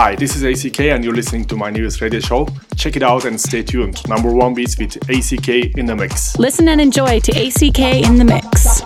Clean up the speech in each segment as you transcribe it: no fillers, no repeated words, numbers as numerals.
Hi, this is ACK and you're listening to my newest radio show. Check it out and stay tuned. Number one beats with ACK in the mix. Listen and enjoy to ACK in the mix.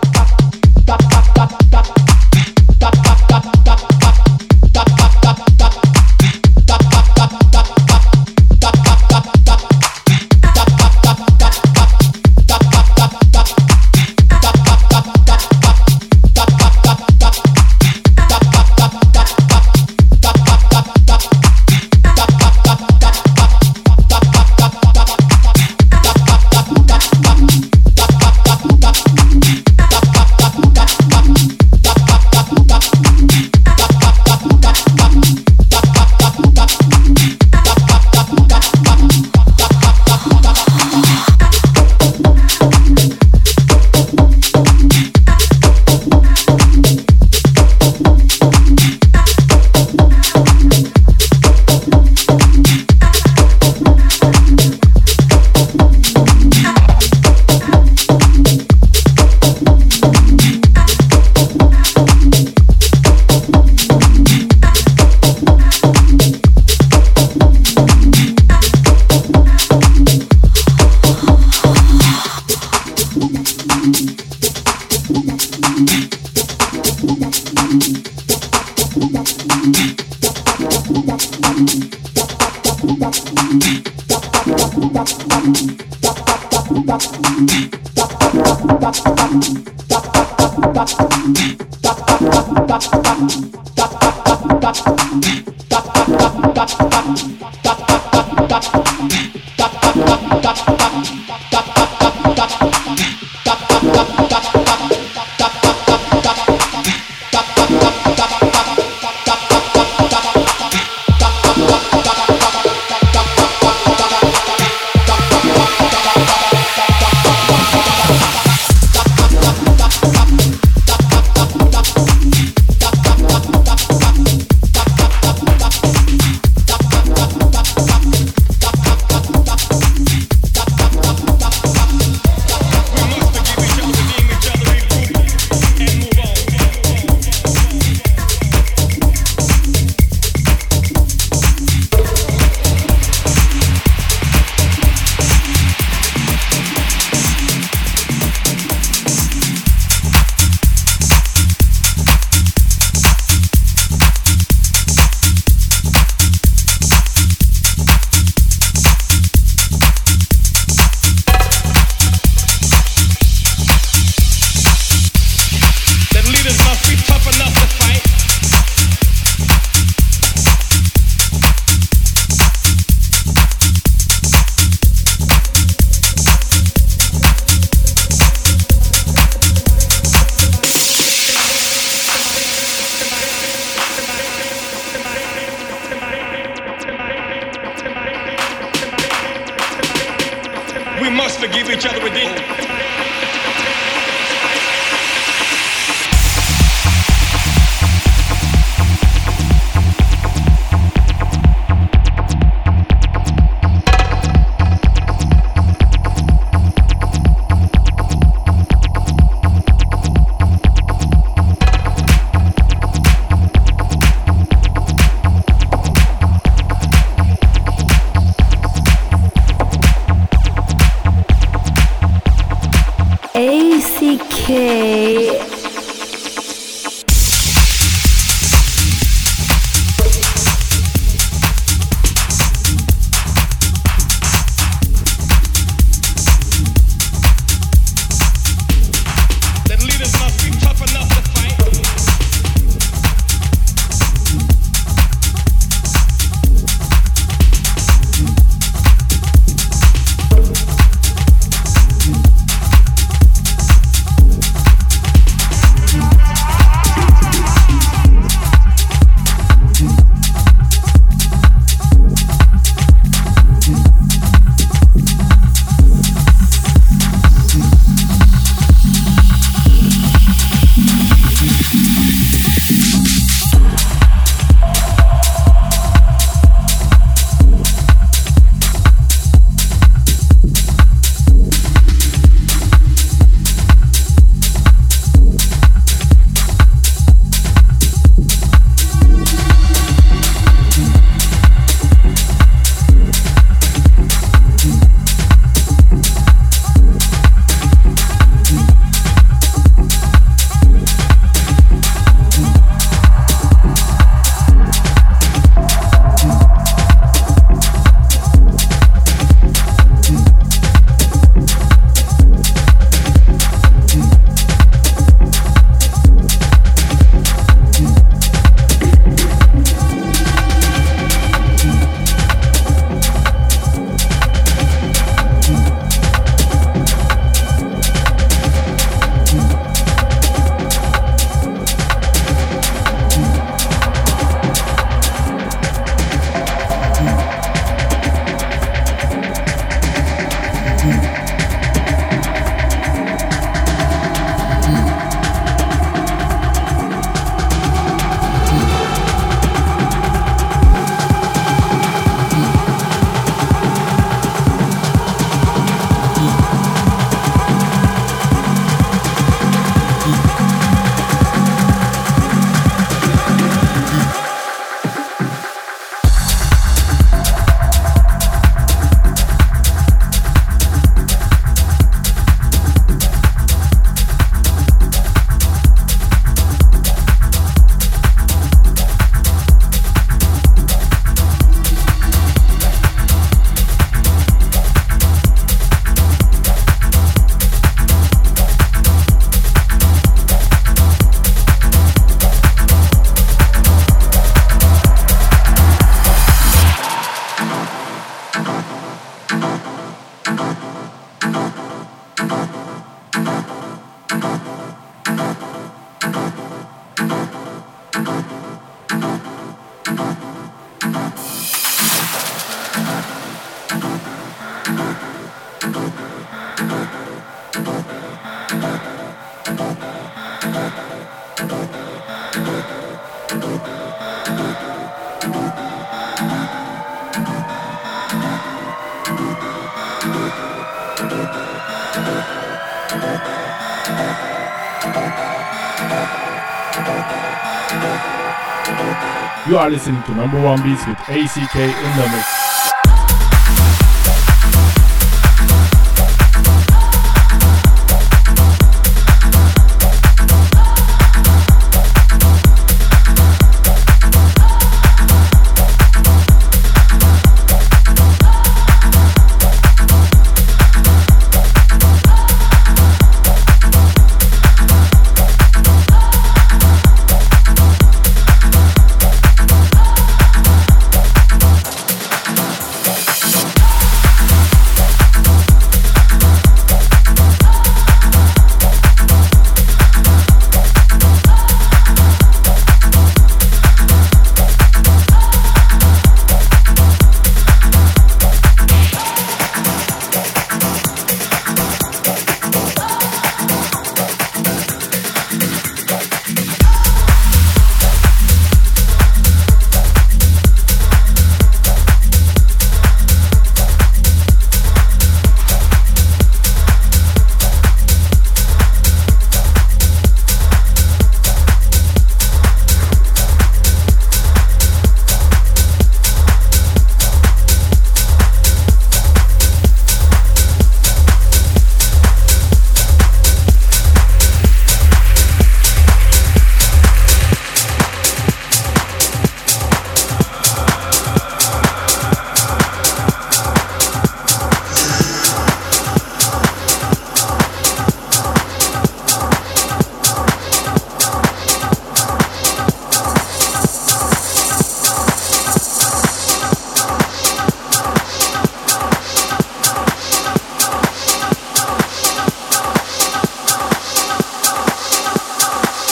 You are listening to Number One Beats with ACK in the mix.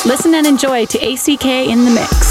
Listen and enjoy to ACK in the mix.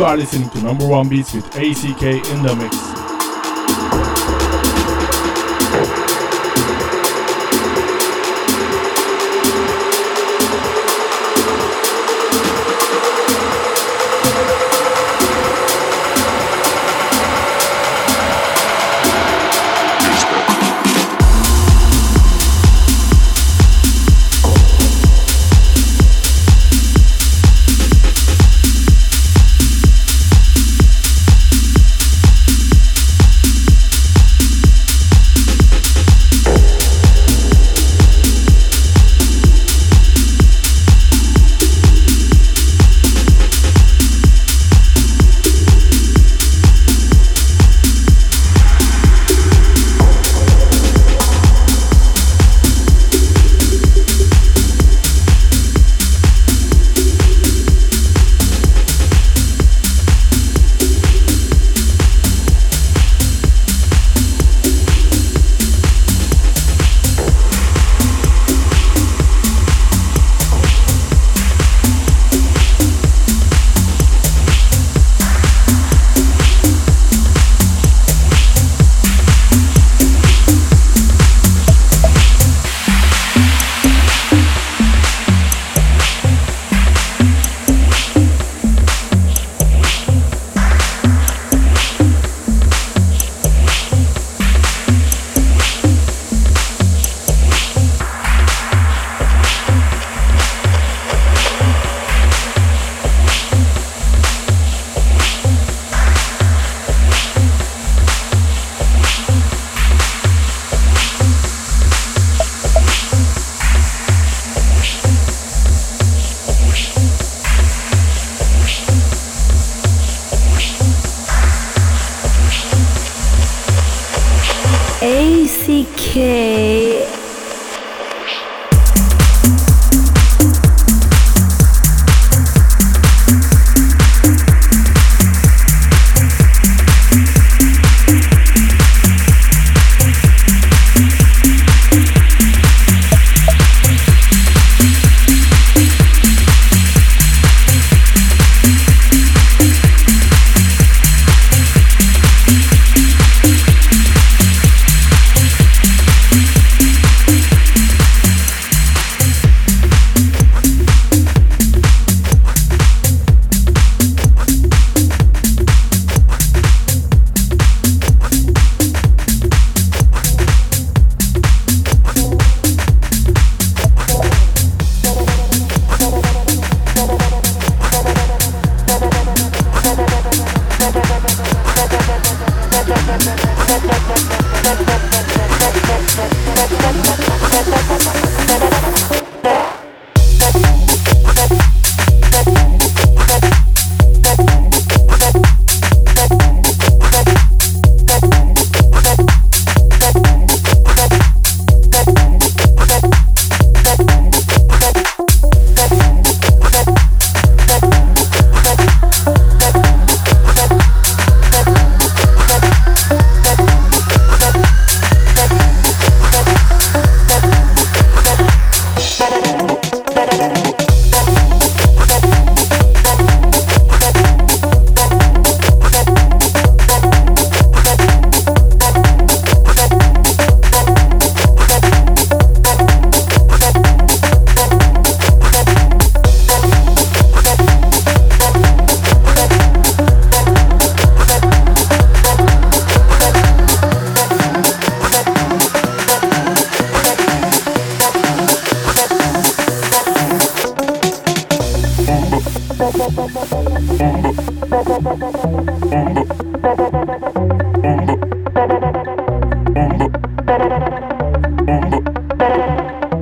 You are listening to Number One Beats with ACK in the mix.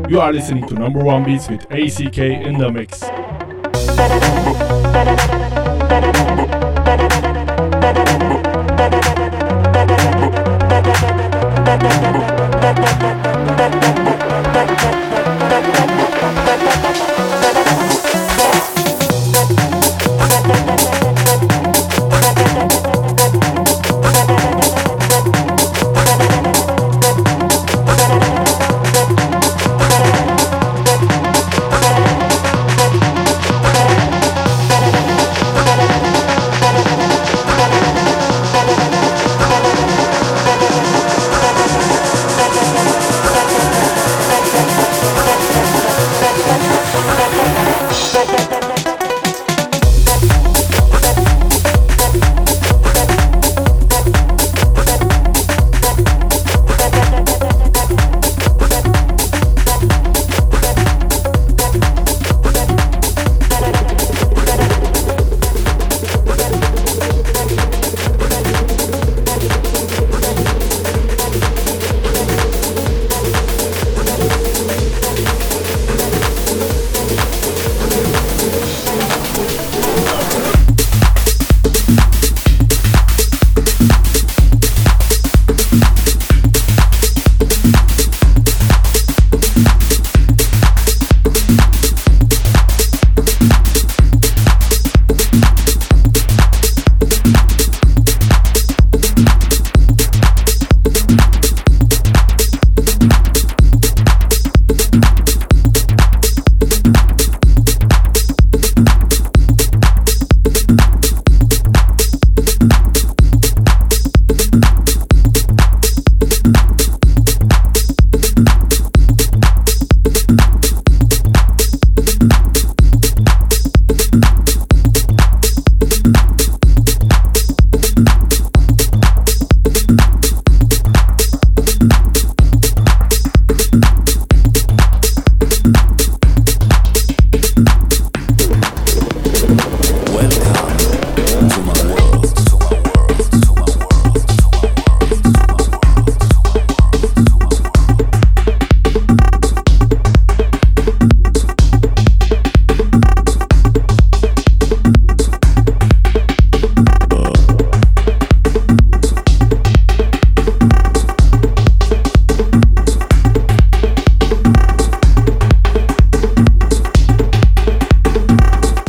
You are listening to Number One Beats with ACK in the mix.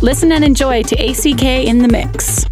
Listen and enjoy to ACK in the Mix.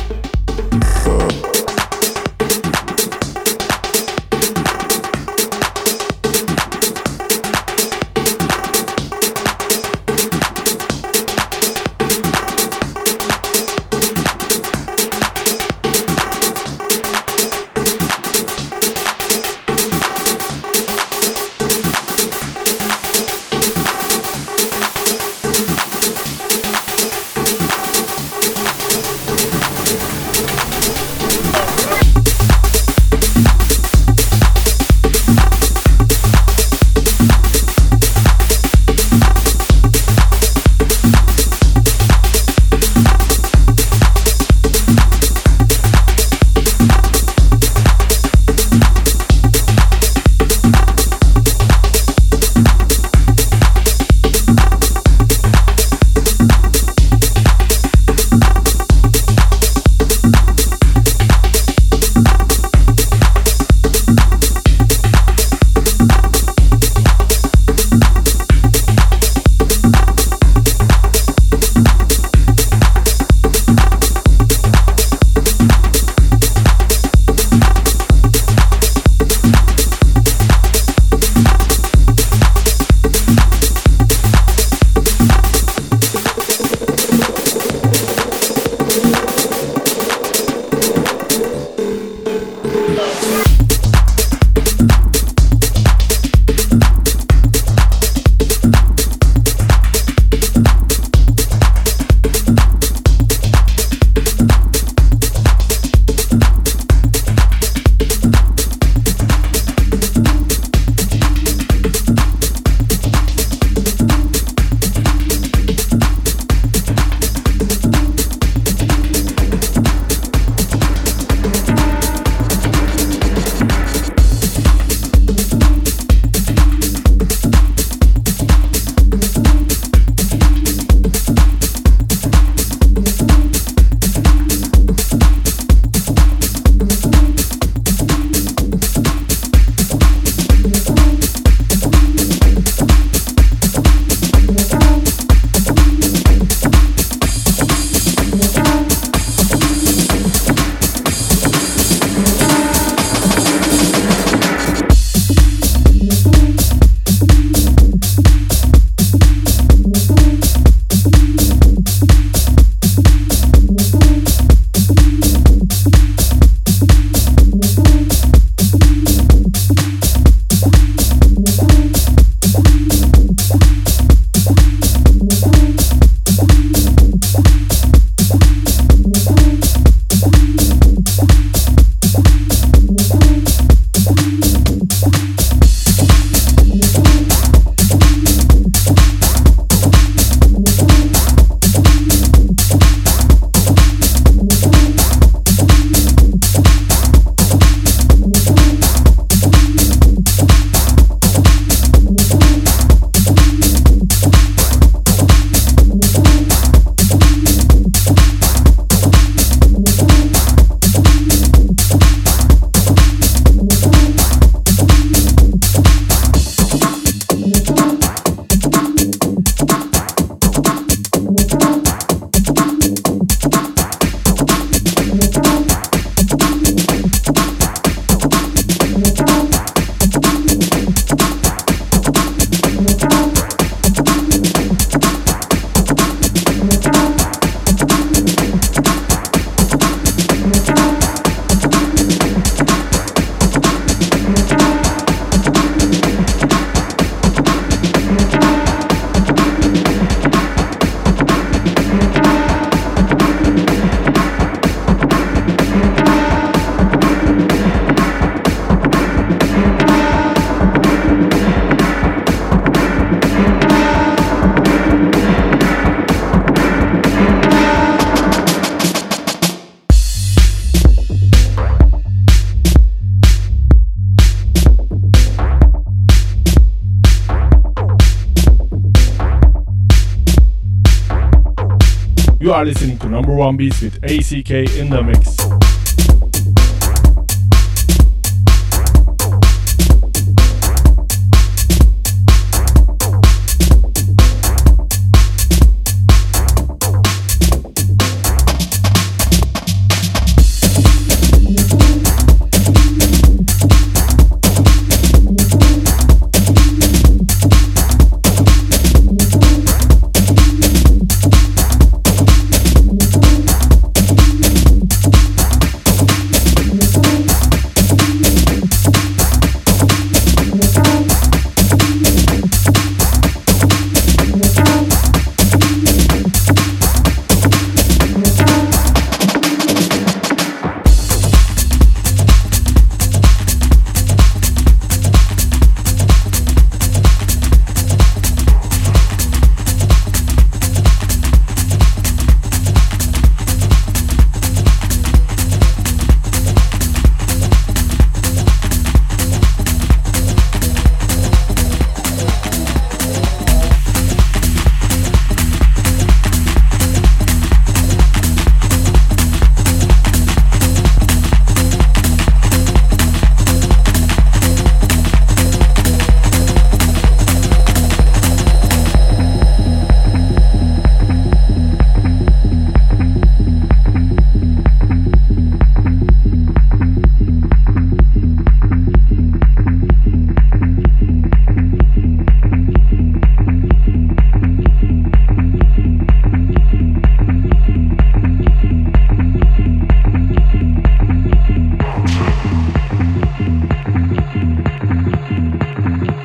You are listening to Number One Beats with ACK in the Mix.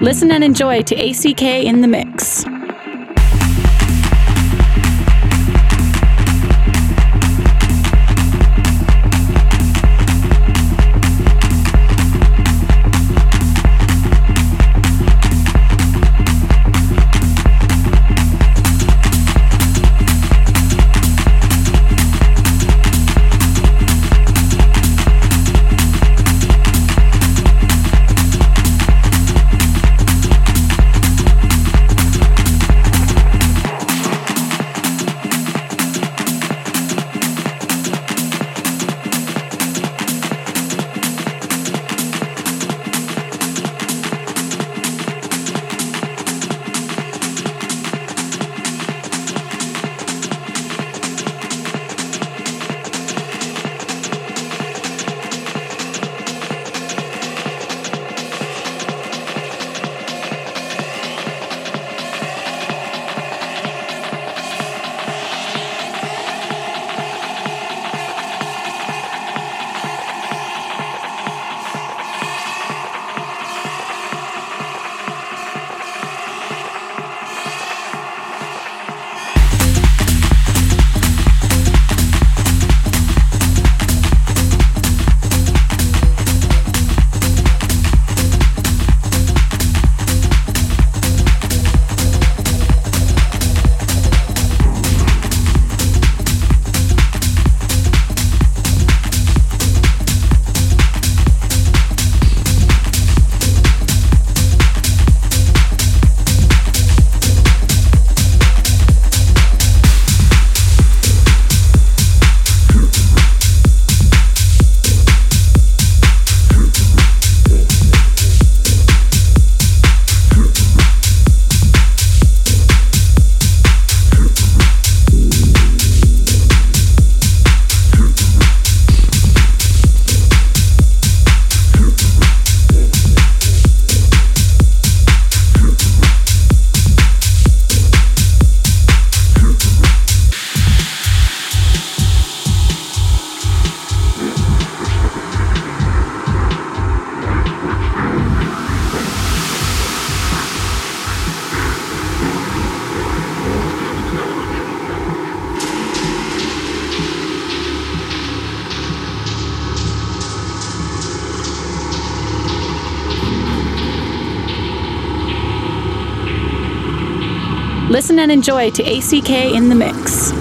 Listen and enjoy to ACK in the Mix. Listen and enjoy to ACK in the Mix.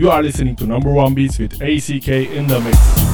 You are listening to Number One Beats with ACK in the mix.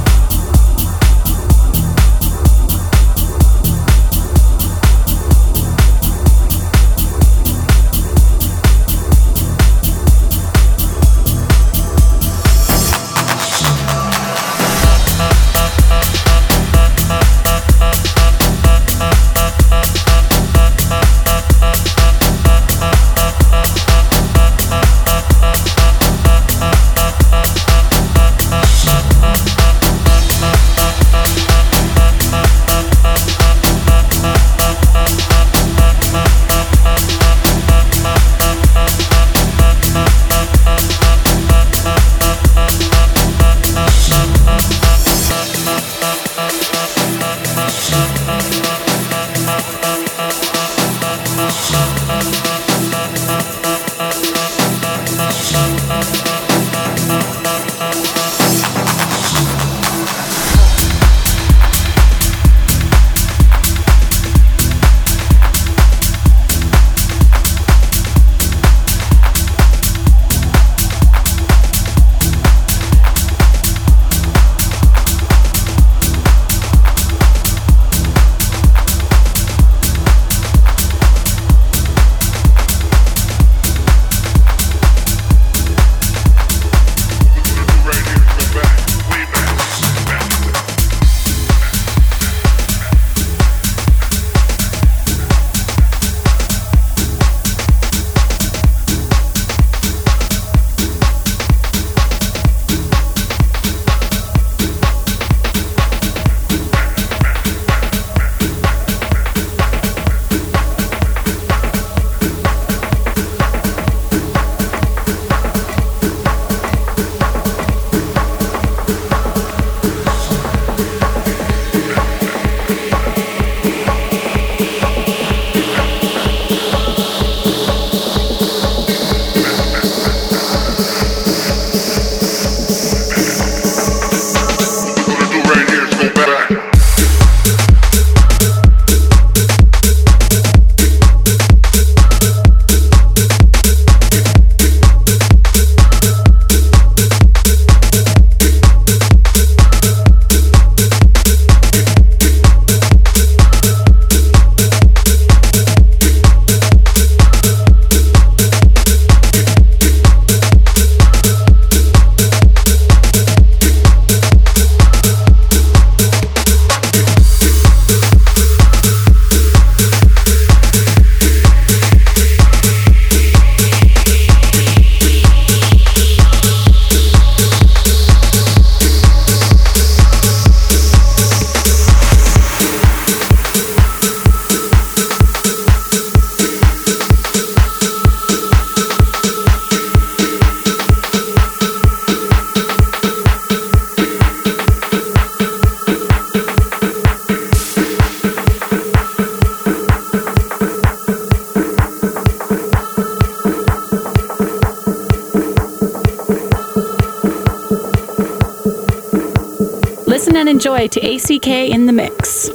And enjoy to ACK in the mix.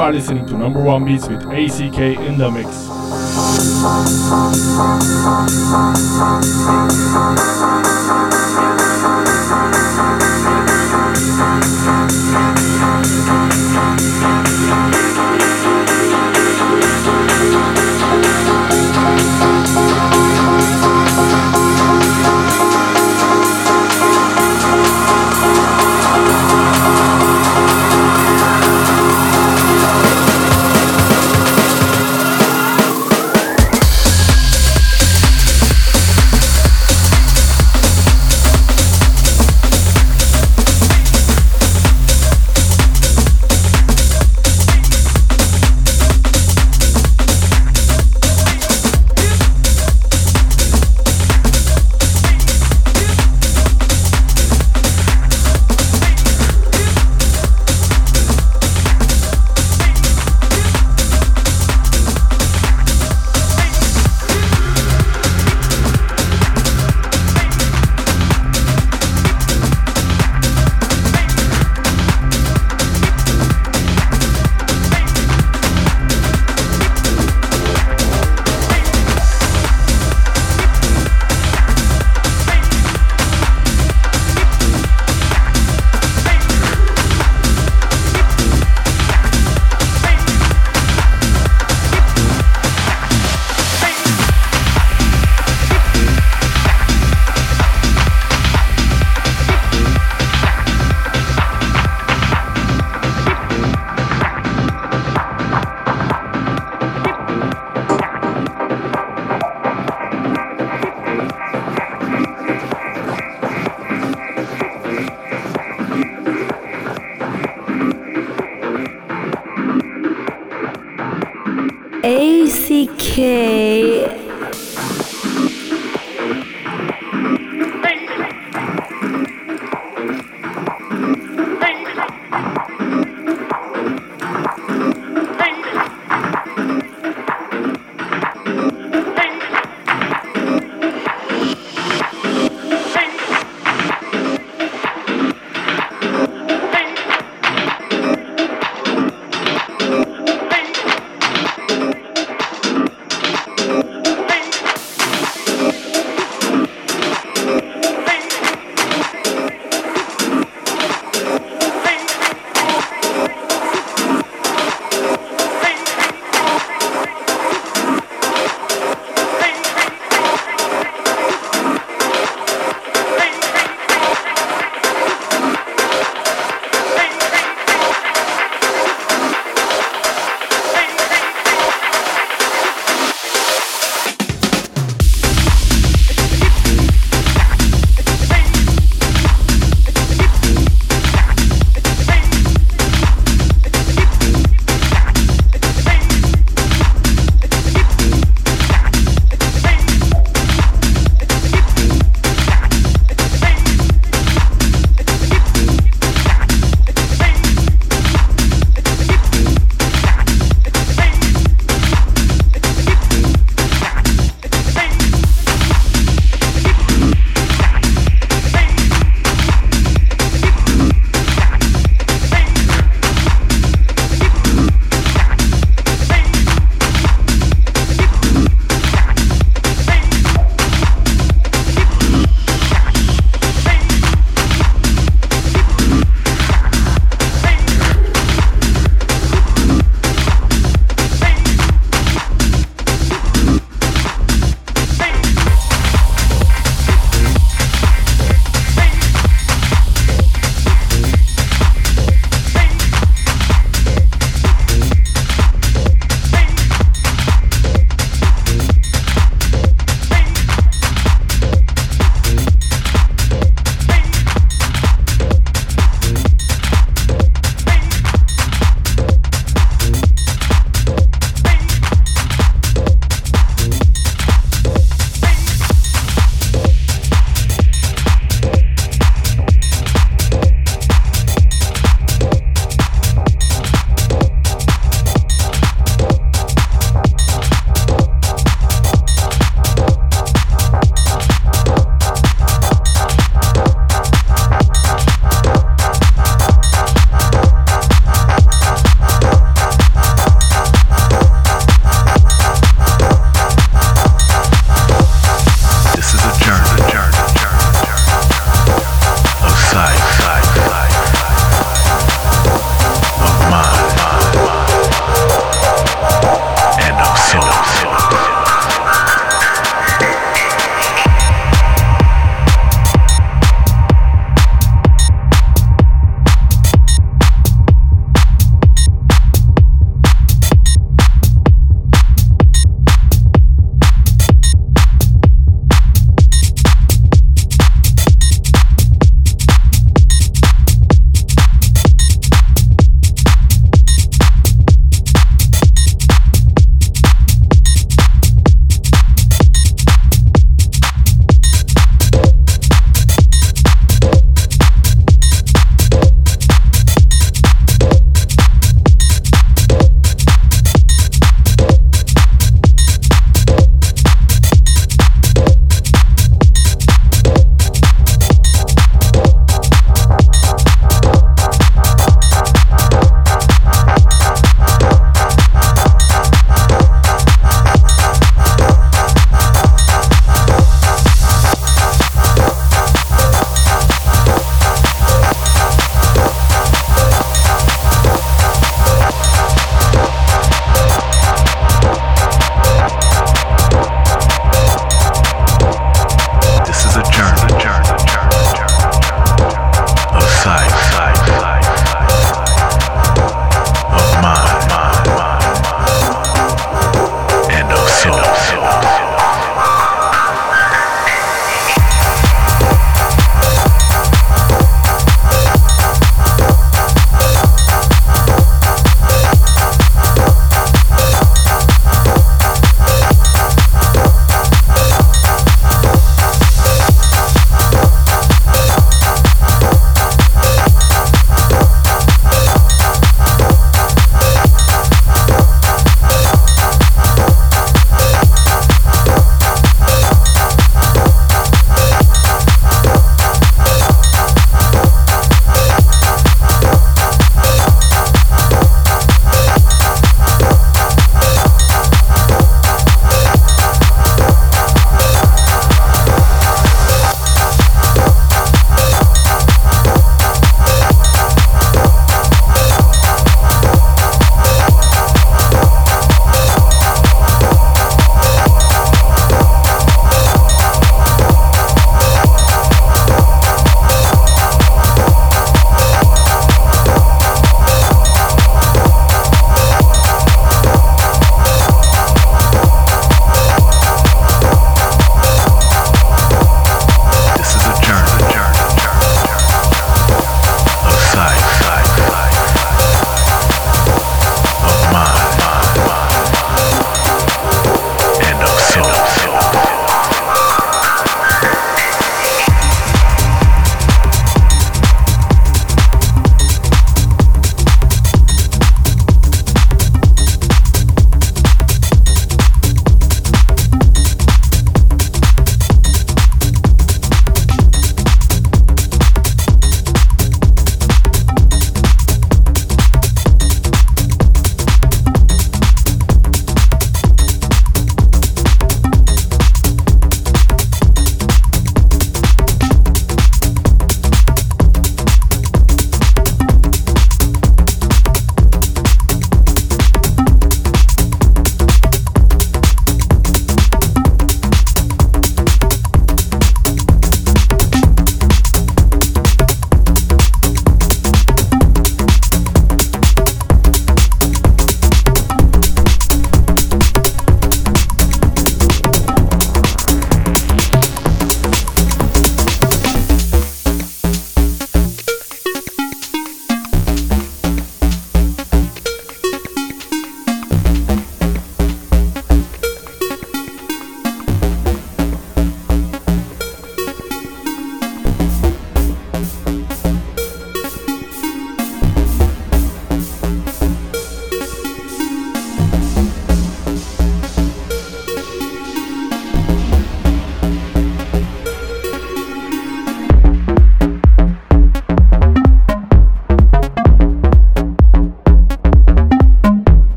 You are listening to Number One Beats with ACK in the mix. ACK.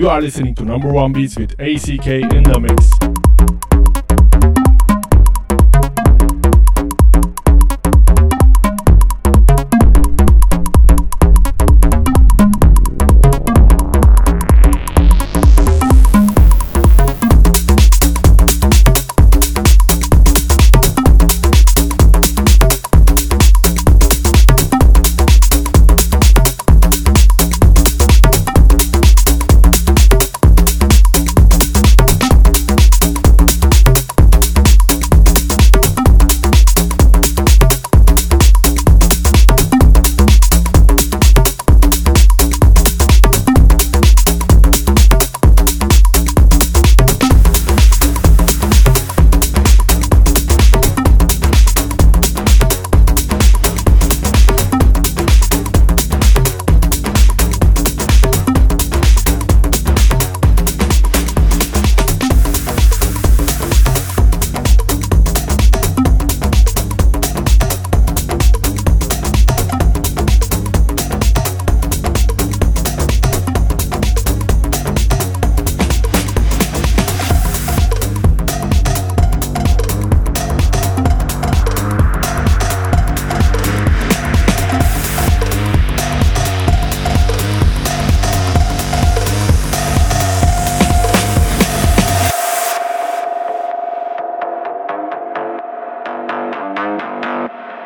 You are listening to Number One Beats with ACK in the mix.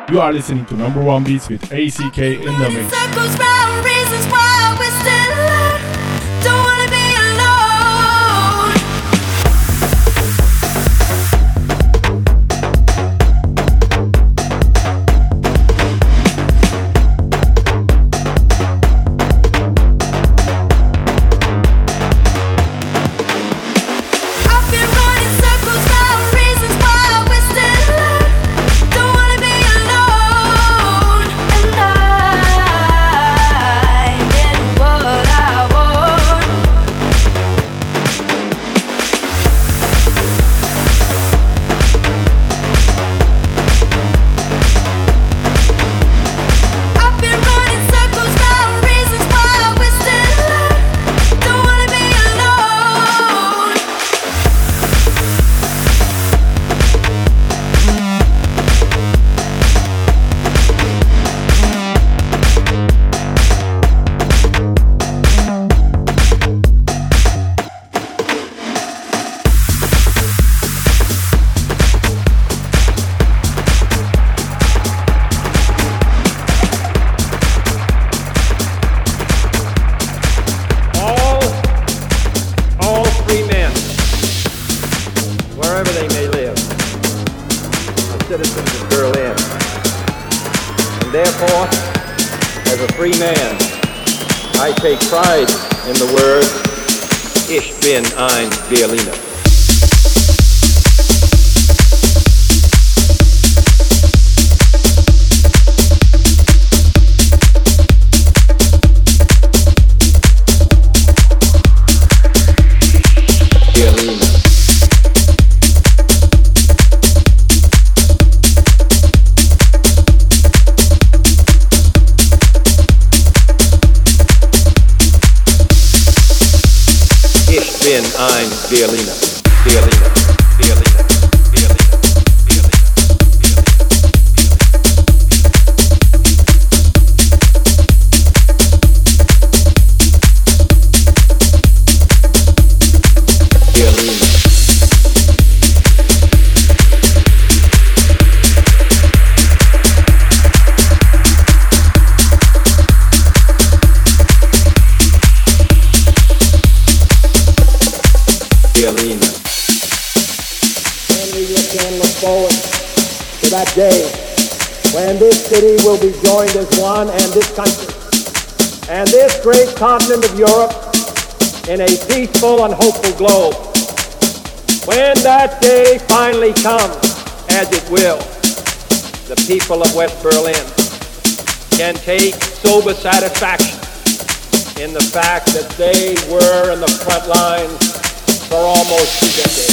You are listening to Number One Beats with ACK in the mix. Circles round, reasons why we're still alive. Don't wanna be citizens of Berlin, and therefore, as a free man, I take pride in the word, Ich bin ein Berliner. Bin ein Berliner, Berliner, Berliner. That day when this city will be joined as one, and this country and this great continent of Europe in a peaceful and hopeful globe. When that day finally comes, as it will, the people of West Berlin can take sober satisfaction in the fact that they were in the front lines for almost 2 decades.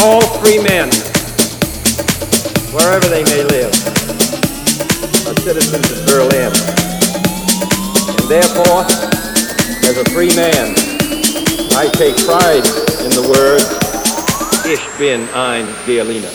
all free men, wherever they may live, are citizens of Berlin, and therefore, as a free man, I take pride in the word, Ich bin ein Berliner.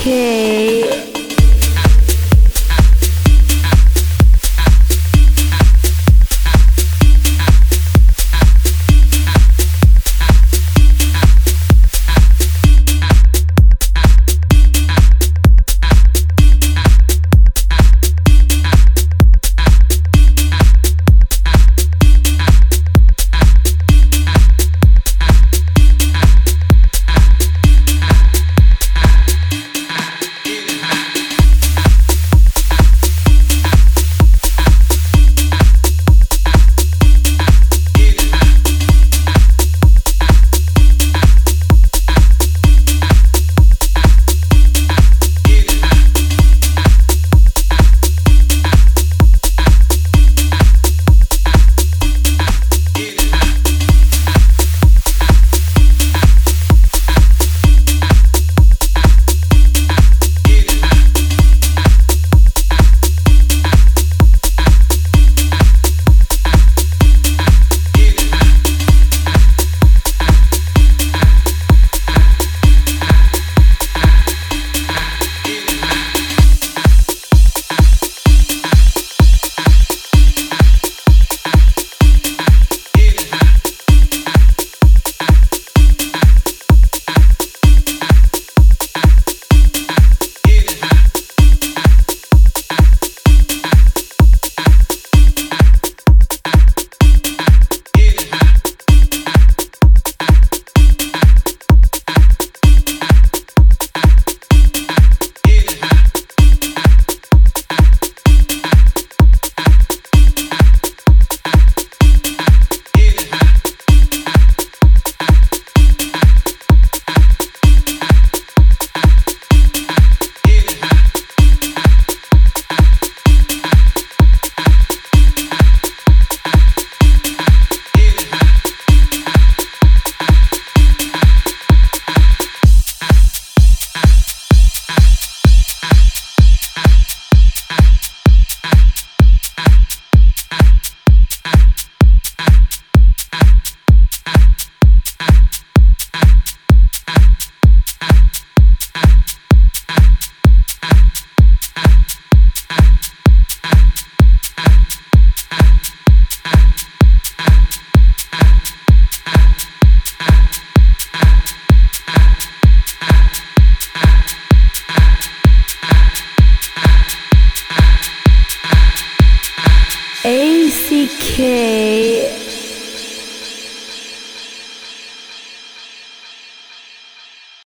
ACK